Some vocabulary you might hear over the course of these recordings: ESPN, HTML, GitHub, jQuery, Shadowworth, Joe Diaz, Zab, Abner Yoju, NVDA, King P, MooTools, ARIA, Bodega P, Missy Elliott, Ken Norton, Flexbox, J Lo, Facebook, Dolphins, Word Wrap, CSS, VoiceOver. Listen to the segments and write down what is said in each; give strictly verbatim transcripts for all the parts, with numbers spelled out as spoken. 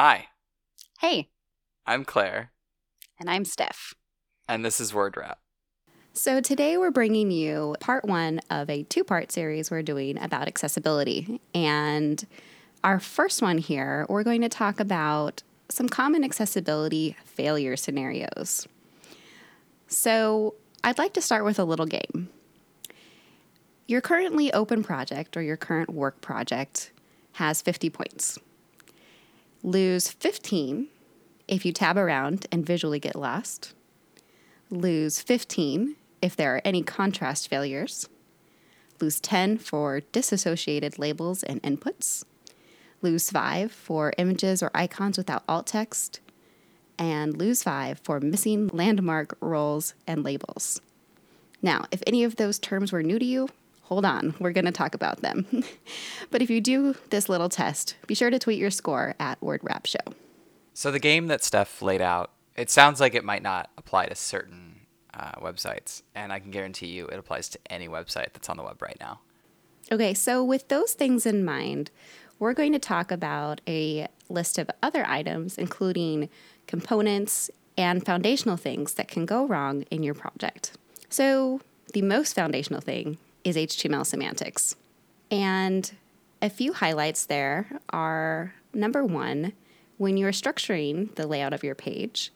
Hi. Hey. I'm Claire. And I'm Steph. And this is Word Wrap. So today we're bringing you part one of a two-part series we're doing about accessibility. And our first one here, we're going to talk about some common accessibility failure scenarios. So I'd like to start with a little game. Your currently open project or your current work project has fifty points. Lose fifteen if you tab around and visually get lost. Lose fifteen if there are any contrast failures. Lose ten for disassociated labels and inputs. Lose five for images or icons without alt text. And lose five for missing landmark roles and labels. Now, if any of those terms were new to you, hold on, we're going to talk about them. But if you do this little test, be sure to tweet your score at Word Wrap Show. So the game that Steph laid out, it sounds like it might not apply to certain uh, websites, and I can guarantee you it applies to any website that's on the web right now. Okay, so with those things in mind, we're going to talk about a list of other items, including components and foundational things that can go wrong in your project. So the most foundational thing is H T M L semantics. And a few highlights there are, number one, when you're structuring the layout of your page,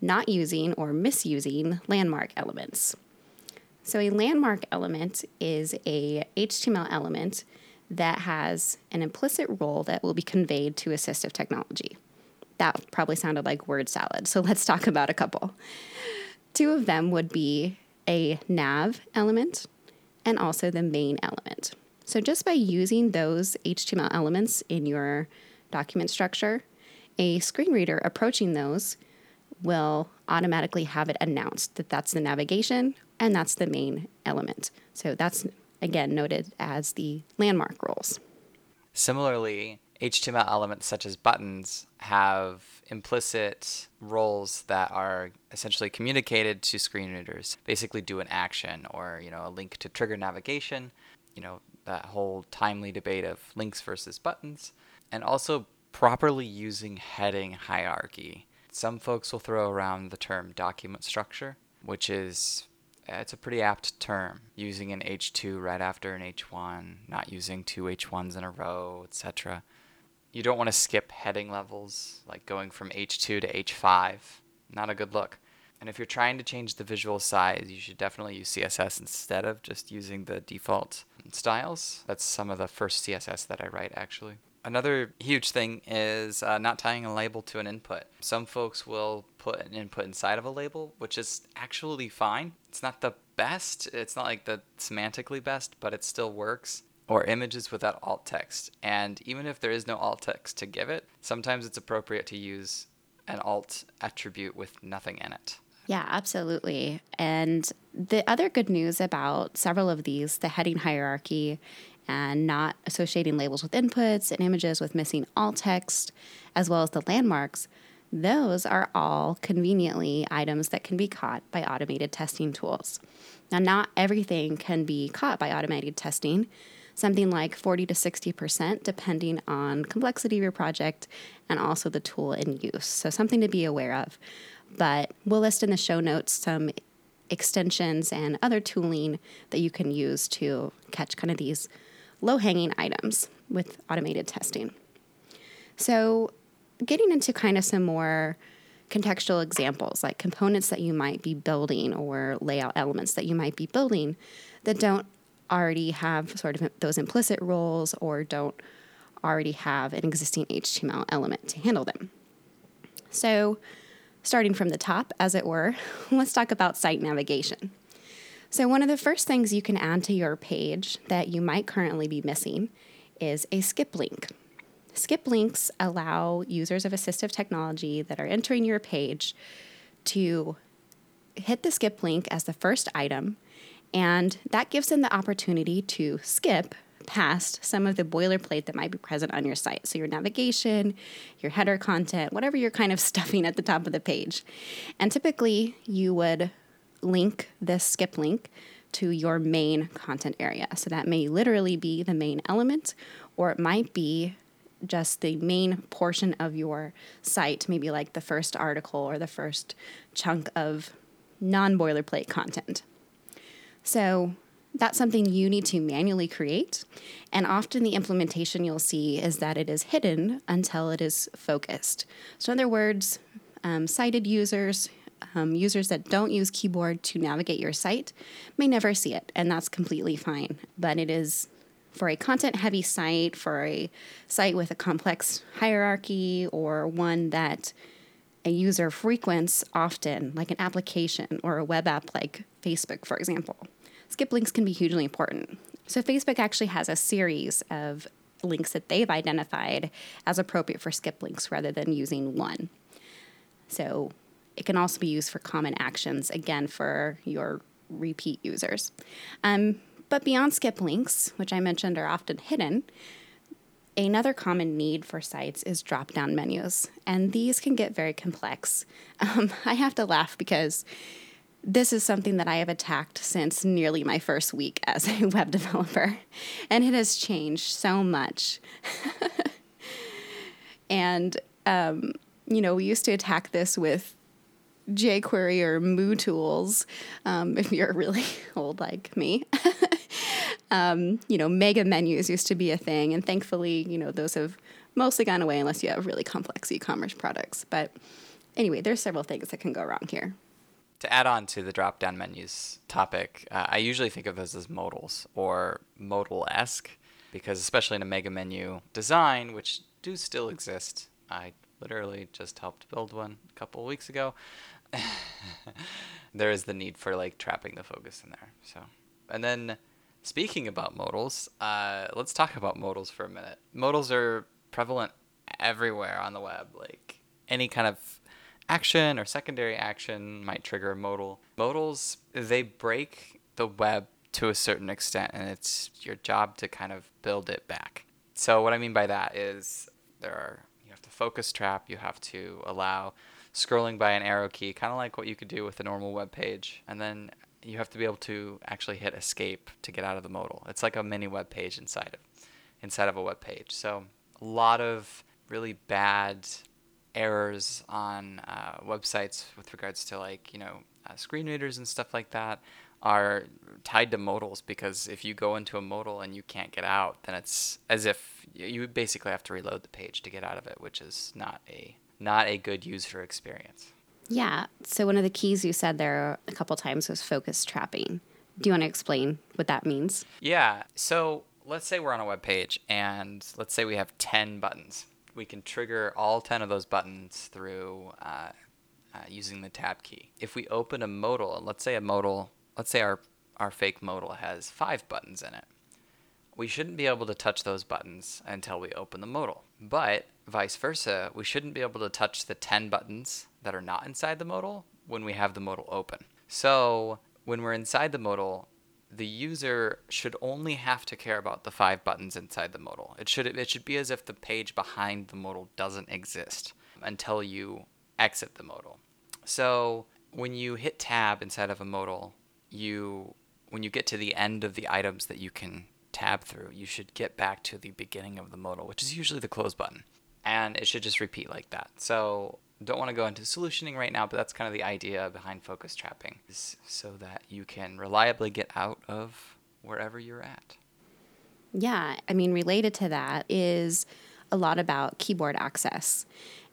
not using or misusing landmark elements. So a landmark element is a H T M L element that has an implicit role that will be conveyed to assistive technology. That probably sounded like word salad, so let's talk about a couple. Two of them would be a nav element and also the main element. So just by using those H T M L elements in your document structure, a screen reader approaching those will automatically have it announced that that's the navigation and that's the main element. So that's, again, noted as the landmark roles. Similarly, H T M L elements such as buttons have implicit roles that are essentially communicated to screen readers, basically do an action or, you know, a link to trigger navigation, you know, that whole timely debate of links versus buttons, and also properly using heading hierarchy. Some folks will throw around the term document structure, which is, it's a pretty apt term, using an H two right after an H one, not using two H ones in a row, et cetera. You don't want to skip heading levels, like going from H two to H five. Not a good look. And if you're trying to change the visual size, you should definitely use C S S instead of just using the default styles. That's some of the first C S S that I write, actually. Another huge thing is uh, not tying a label to an input. Some folks will put an input inside of a label, which is actually fine. It's not the best. It's not like the semantically best, but it still works. Or images without alt text. And even if there is no alt text to give it, sometimes it's appropriate to use an alt attribute with nothing in it. Yeah, absolutely. And the other good news about several of these, the heading hierarchy and not associating labels with inputs and images with missing alt text, as well as the landmarks, those are all conveniently items that can be caught by automated testing tools. Now, not everything can be caught by automated testing, something like forty to sixty percent, depending on complexity of your project and also the tool in use. So something to be aware of. But we'll list in the show notes some extensions and other tooling that you can use to catch kind of these low-hanging items with automated testing. So getting into kind of some more contextual examples, like components that you might be building or layout elements that you might be building that don't already have sort of those implicit roles or don't already have an existing H T M L element to handle them. So starting from the top, as it were, let's talk about site navigation. So one of the first things you can add to your page that you might currently be missing is a skip link. Skip links allow users of assistive technology that are entering your page to hit the skip link as the first item, and that gives them the opportunity to skip past some of the boilerplate that might be present on your site. So your navigation, your header content, whatever you're kind of stuffing at the top of the page. And typically you would link this skip link to your main content area. So that may literally be the main element, or it might be just the main portion of your site, maybe like the first article or the first chunk of non-boilerplate content. So that's something you need to manually create, and often the implementation you'll see is that it is hidden until it is focused. So in other words, um, sighted users, um, users that don't use keyboard to navigate your site may never see it, and that's completely fine. But it is for a content-heavy site, for a site with a complex hierarchy, or one that a user frequents often, like an application or a web app like Facebook, for example. Skip links can be hugely important. So Facebook actually has a series of links that they've identified as appropriate for skip links rather than using one. So it can also be used for common actions, again, for your repeat users. Um, but beyond skip links, which I mentioned are often hidden, another common need for sites is drop-down menus, and these can get very complex. Um, I have to laugh because this is something that I have attacked since nearly my first week as a web developer, and it has changed so much. And, um, you know, we used to attack this with jQuery or MooTools, um, if you're really old like me. um, you know, mega menus used to be a thing, and thankfully, you know, those have mostly gone away unless you have really complex e-commerce products. But anyway, there's several things that can go wrong here. To add on to the drop-down menus topic, uh, I usually think of those as modals or modal-esque, because especially in a mega menu design, which do still exist, I literally just helped build one a couple of weeks ago, there is the need for like trapping the focus in there. So, and then speaking about modals, uh, let's talk about modals for a minute. Modals are prevalent everywhere on the web, like any kind of action or secondary action might trigger a modal. Modals, they break the web to a certain extent, and it's your job to kind of build it back. So what I mean by that is there are, you have to focus trap, you have to allow scrolling by an arrow key, kind of like what you could do with a normal web page, and then you have to be able to actually hit escape to get out of the modal. It's like a mini web page inside of, inside of a web page. So a lot of really bad errors on uh, websites with regards to like, you know, uh, screen readers and stuff like that are tied to modals, because if you go into a modal and you can't get out, then it's as if you basically have to reload the page to get out of it, which is not a not a good user experience. Yeah. So one of the keys you said there a couple times was focus trapping. Do you want to explain what that means? Yeah. So let's say we're on a web page and let's say we have ten buttons. We can trigger all ten of those buttons through uh, uh, using the tab key. If we open a modal, let's say a modal, let's say our, our fake modal has five buttons in it. We shouldn't be able to touch those buttons until we open the modal. But vice versa, we shouldn't be able to touch the ten buttons that are not inside the modal when we have the modal open. So when we're inside the modal, the user should only have to care about the five buttons inside the modal. It should it should be as if the page behind the modal doesn't exist until you exit the modal. So when you hit tab inside of a modal, you when you get to the end of the items that you can tab through, you should get back to the beginning of the modal, which is usually the close button. And it should just repeat like that. So don't want to go into solutioning right now, but that's kind of the idea behind focus trapping, is so that you can reliably get out of wherever you're at. Yeah, I mean, related to that is a lot about keyboard access.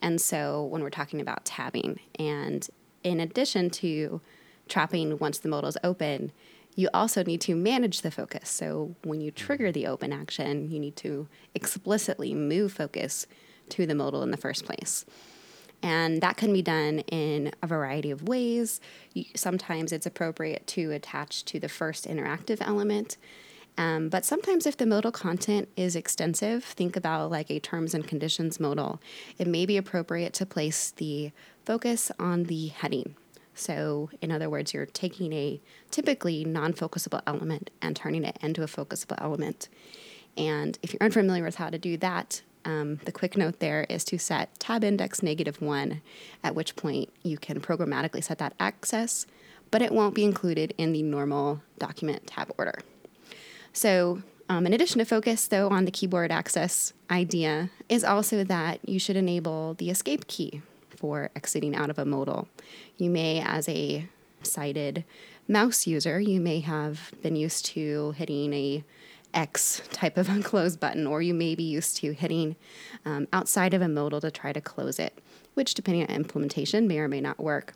And so when we're talking about tabbing, and in addition to trapping once the modal is open, you also need to manage the focus. So when you trigger the open action, you need to explicitly move focus to the modal in the first place. And that can be done in a variety of ways. Sometimes it's appropriate to attach to the first interactive element. Um, but sometimes if the modal content is extensive, think about like a terms and conditions modal, it may be appropriate to place the focus on the heading. So in other words, you're taking a typically non-focusable element and turning it into a focusable element. And if you're unfamiliar with how to do that, Um, the quick note there is to set tab index negative one, at which point you can programmatically set that access, but it won't be included in the normal document tab order. So Um, in addition to focus, though, on the keyboard access idea is also that you should enable the escape key for exiting out of a modal. You may, as a sighted mouse user, you may have been used to hitting a X type of close button, or you may be used to hitting um, outside of a modal to try to close it, which depending on implementation may or may not work.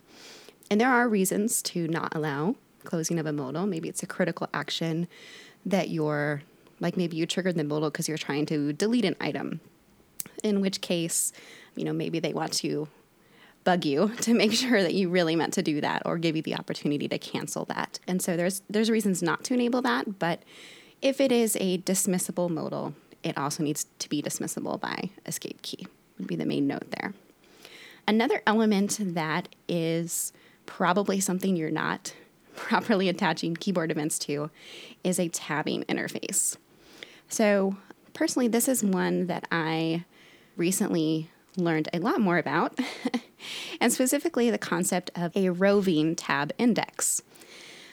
And there are reasons to not allow closing of a modal. Maybe it's a critical action that you're, like maybe you triggered the modal because you're trying to delete an item, in which case, you know, maybe they want to bug you to make sure that you really meant to do that or give you the opportunity to cancel that. And so there's there's reasons not to enable that, but if it is a dismissible modal, it also needs to be dismissible by escape key, would be the main note there. Another element that is probably something you're not properly attaching keyboard events to is a tabbing interface. So personally, this is one that I recently learned a lot more about, and specifically the concept of a roving tab index.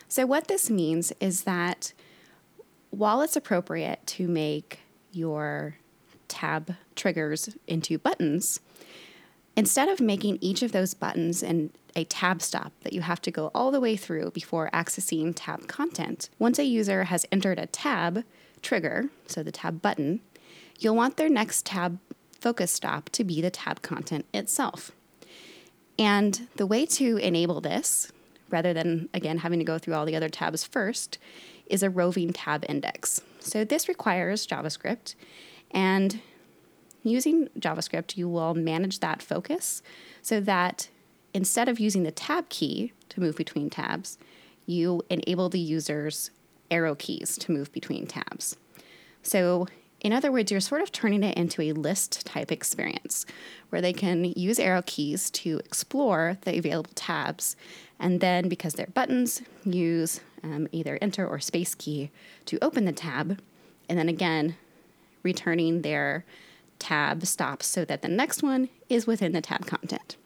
So what this means is that while it's appropriate to make your tab triggers into buttons, instead of making each of those buttons and a tab stop that you have to go all the way through before accessing tab content, once a user has entered a tab trigger, so the tab button, you'll want their next tab focus stop to be the tab content itself. And the way to enable this, rather than, again, having to go through all the other tabs first, is a roving tab index. So this requires JavaScript, and using JavaScript, you will manage that focus so that instead of using the tab key to move between tabs, you enable the user's arrow keys to move between tabs. So in other words, you're sort of turning it into a list type experience where they can use arrow keys to explore the available tabs. And then because they're buttons, use um, either enter or space key to open the tab. And then again, returning their tab stops so that the next one is within the tab content.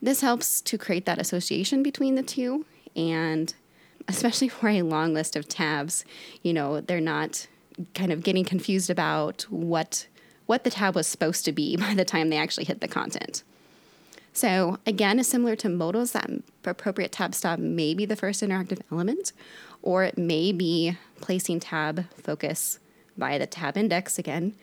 This helps to create that association between the two. And especially for a long list of tabs, you know, they're not kind of getting confused about what what the tab was supposed to be by the time they actually hit the content. So again, similar to modals, that appropriate tab stop may be the first interactive element, or it may be placing tab focus via the tab index again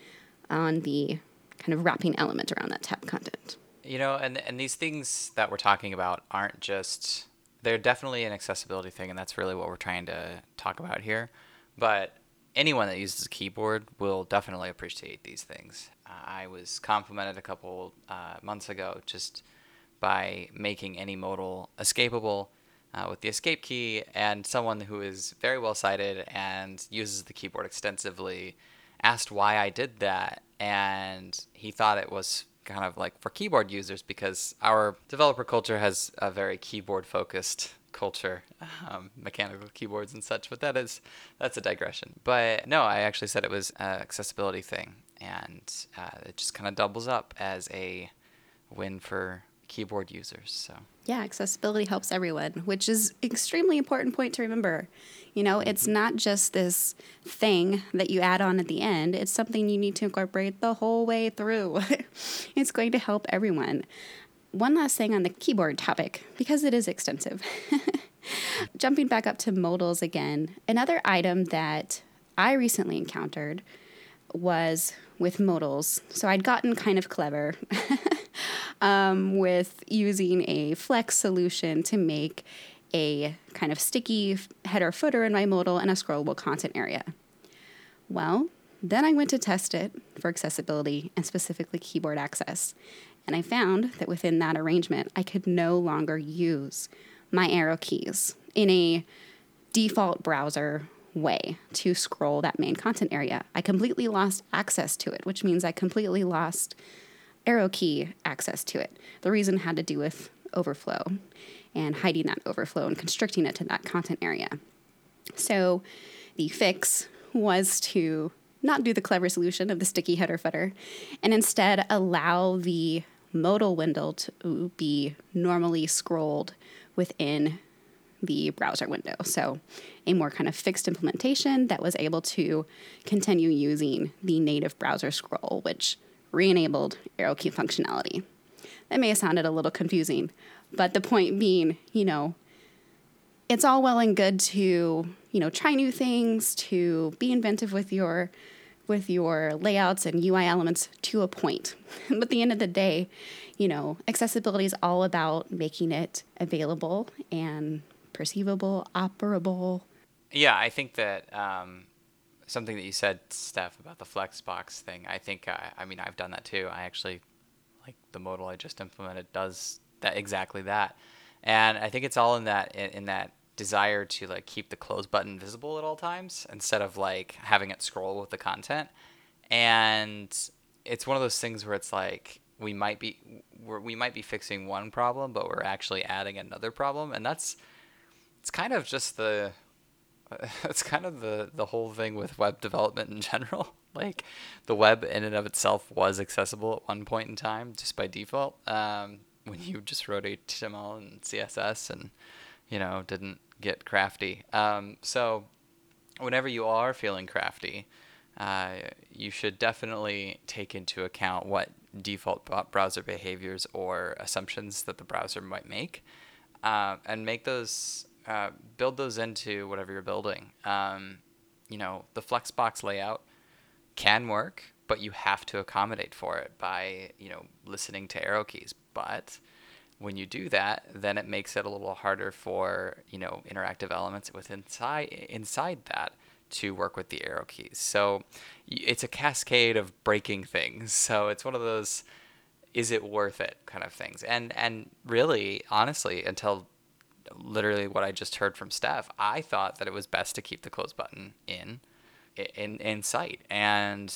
on the kind of wrapping element around that tab content. You know, and, and these things that we're talking about aren't just, they're definitely an accessibility thing, and that's really what we're trying to talk about here. But anyone that uses a keyboard will definitely appreciate these things. Uh, I was complimented a couple uh, months ago just by making any modal escapable uh, with the escape key, and someone who is very well sighted and uses the keyboard extensively asked why I did that, and he thought it was kind of like for keyboard users because our developer culture has a very keyboard-focused culture, um, mechanical keyboards and such, but that is, that's a digression. But no, I actually said it was an accessibility thing, and uh, it just kind of doubles up as a win for keyboard users. So yeah, accessibility helps everyone, which is extremely important point to remember. You know, it's not just this thing that you add on at the end. It's something you need to incorporate the whole way through. It's going to help everyone. One last thing on the keyboard topic, because it is extensive. Jumping back up to modals again, another item that I recently encountered was with modals. So I'd gotten kind of clever um, with using a Flex solution to make a kind of sticky header footer in my modal and a scrollable content area. Well, then I went to test it for accessibility and specifically keyboard access. And I found that within that arrangement, I could no longer use my arrow keys in a default browser way to scroll that main content area. I completely lost access to it, which means I completely lost arrow key access to it. The reason had to do with overflow and hiding that overflow and constricting it to that content area. So the fix was to not do the clever solution of the sticky header footer and instead allow the modal window to be normally scrolled within the browser window. So a more kind of fixed implementation that was able to continue using the native browser scroll, which re-enabled arrow key functionality. That may have sounded a little confusing, but the point being, you know, it's all well and good to, you know, try new things, to be inventive with your with your layouts and U I elements to a point. But at the end of the day, you know, accessibility is all about making it available and perceivable, operable. Yeah, I think that um, something that you said, Steph, about the Flexbox thing, I think, I, I mean, I've done that too. I actually, like the modal I just implemented does that exactly that. And I think it's all in that in, in that desire to like keep the close button visible at all times instead of like having it scroll with the content. And it's one of those things where it's like we might be we're, we might be fixing one problem, but we're actually adding another problem. And that's it's kind of just the it's kind of the the whole thing with web development in general. Like the web in and of itself was accessible at one point in time just by default um, when you just wrote H T M L and C S S and you know didn't get crafty. Um, so whenever you are feeling crafty, uh, you should definitely take into account what default browser behaviors or assumptions that the browser might make, uh, and make those, uh, build those into whatever you're building. Um, you know, the Flexbox layout can work, but you have to accommodate for it by, you know, listening to arrow keys. But when you do that, then it makes it a little harder for, you know, interactive elements within inside, inside that to work with the arrow keys. So it's a cascade of breaking things. So it's one of those, is it worth it kind of things. And and really, honestly, until literally what I just heard from Steph, I thought that it was best to keep the close button in in, in sight. And,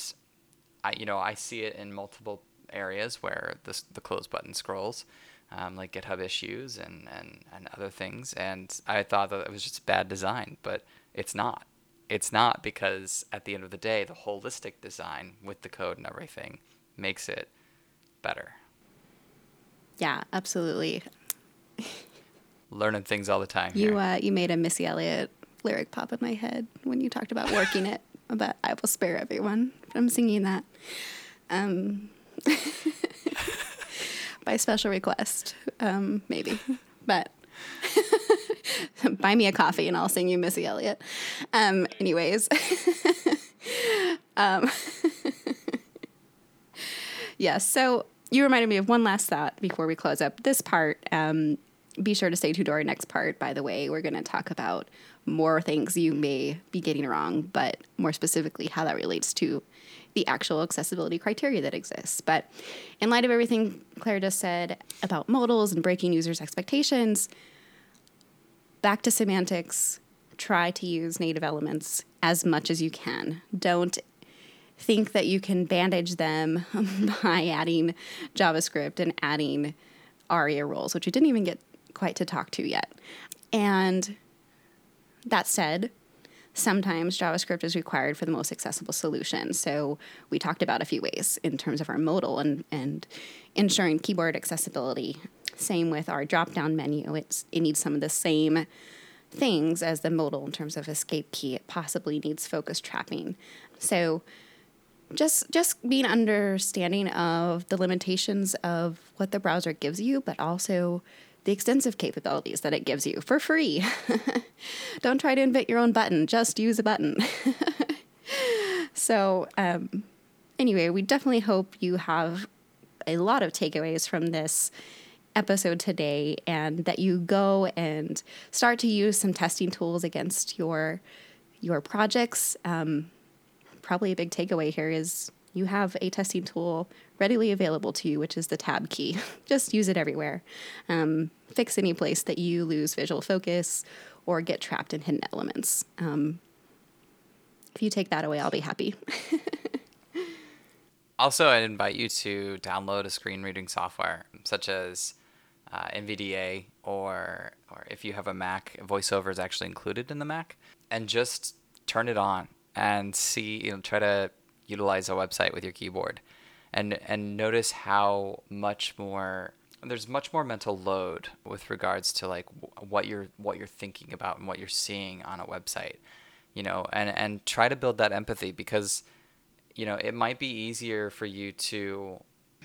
I you know, I see it in multiple areas where this, the close button scrolls. Um, like GitHub issues and, and, and other things. And I thought that it was just bad design, but it's not. It's not, because at the end of the day, the holistic design with the code and everything makes it better. Yeah, absolutely. Learning things all the time here. You, uh, you made a Missy Elliott lyric pop in my head when you talked about working it, but I will spare everyone from singing that. Um By special request, um, maybe, but buy me a coffee and I'll sing you Missy Elliott. Um, anyways, um, yeah, so you reminded me of one last thought before we close up this part. Um, be sure to stay tuned to our next part. By the way, we're going to talk about more things you may be getting wrong, but more specifically how that relates to the actual accessibility criteria that exists. But in light of everything Claire just said about modals and breaking users' expectations, back to semantics, try to use native elements as much as you can. Don't think that you can bandage them by adding JavaScript and adding ARIA roles, which we didn't even get quite to talk to yet. And that said, sometimes JavaScript is required for the most accessible solution. So we talked about a few ways in terms of our modal and, and ensuring keyboard accessibility. Same with our drop-down menu. It's, it needs some of the same things as the modal in terms of escape key. It possibly needs focus trapping. So just, just being understanding of the limitations of what the browser gives you, but also the extensive capabilities that it gives you for free. Don't try to invent your own button. Just use a button. So um, anyway, we definitely hope you have a lot of takeaways from this episode today and that you go and start to use some testing tools against your, your projects. Um, probably a big takeaway here is you have a testing tool readily available to you, which is the tab key. Just use it everywhere. Um, fix any place that you lose visual focus or get trapped in hidden elements. Um, if you take that away, I'll be happy. Also, I'd invite you to download a screen reading software such as uh, N V D A or, or if you have a Mac, VoiceOver is actually included in the Mac, and just turn it on and see, you know, try to utilize a website with your keyboard and and notice how much more there's much more mental load with regards to like what you're what you're thinking about and what you're seeing on a website, you know, and, and try to build that empathy because, you know, it might be easier for you to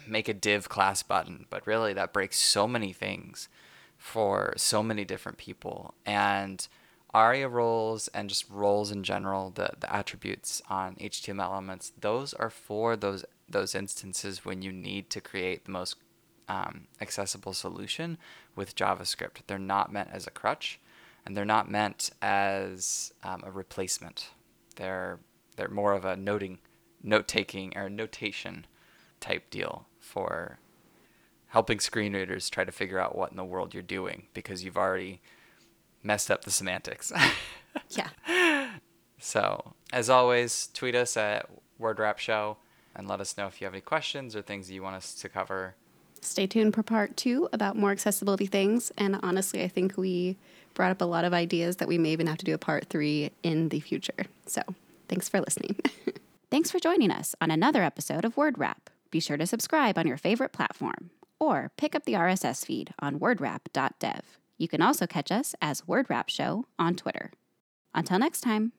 make a div class button, but really that breaks so many things for so many different people. And ARIA roles and just roles in general, the, the attributes on H T M L elements, those are for those those instances when you need to create the most um, accessible solution with JavaScript. They're not meant as a crutch, and they're not meant as um, a replacement. They're they're more of a noting, note-taking or notation type deal for helping screen readers try to figure out what in the world you're doing because you've already messed up the semantics. Yeah. So, as always, tweet us at Word Wrap Show and let us know if you have any questions or things you want us to cover. Stay tuned for part two about more accessibility things. And honestly, I think we brought up a lot of ideas that we may even have to do a part three in the future. So, thanks for listening. Thanks for joining us on another episode of Word Wrap. Be sure to subscribe on your favorite platform or pick up the R S S feed on word wrap dot dev. You can also catch us as Word Wrap Show on Twitter. Until next time.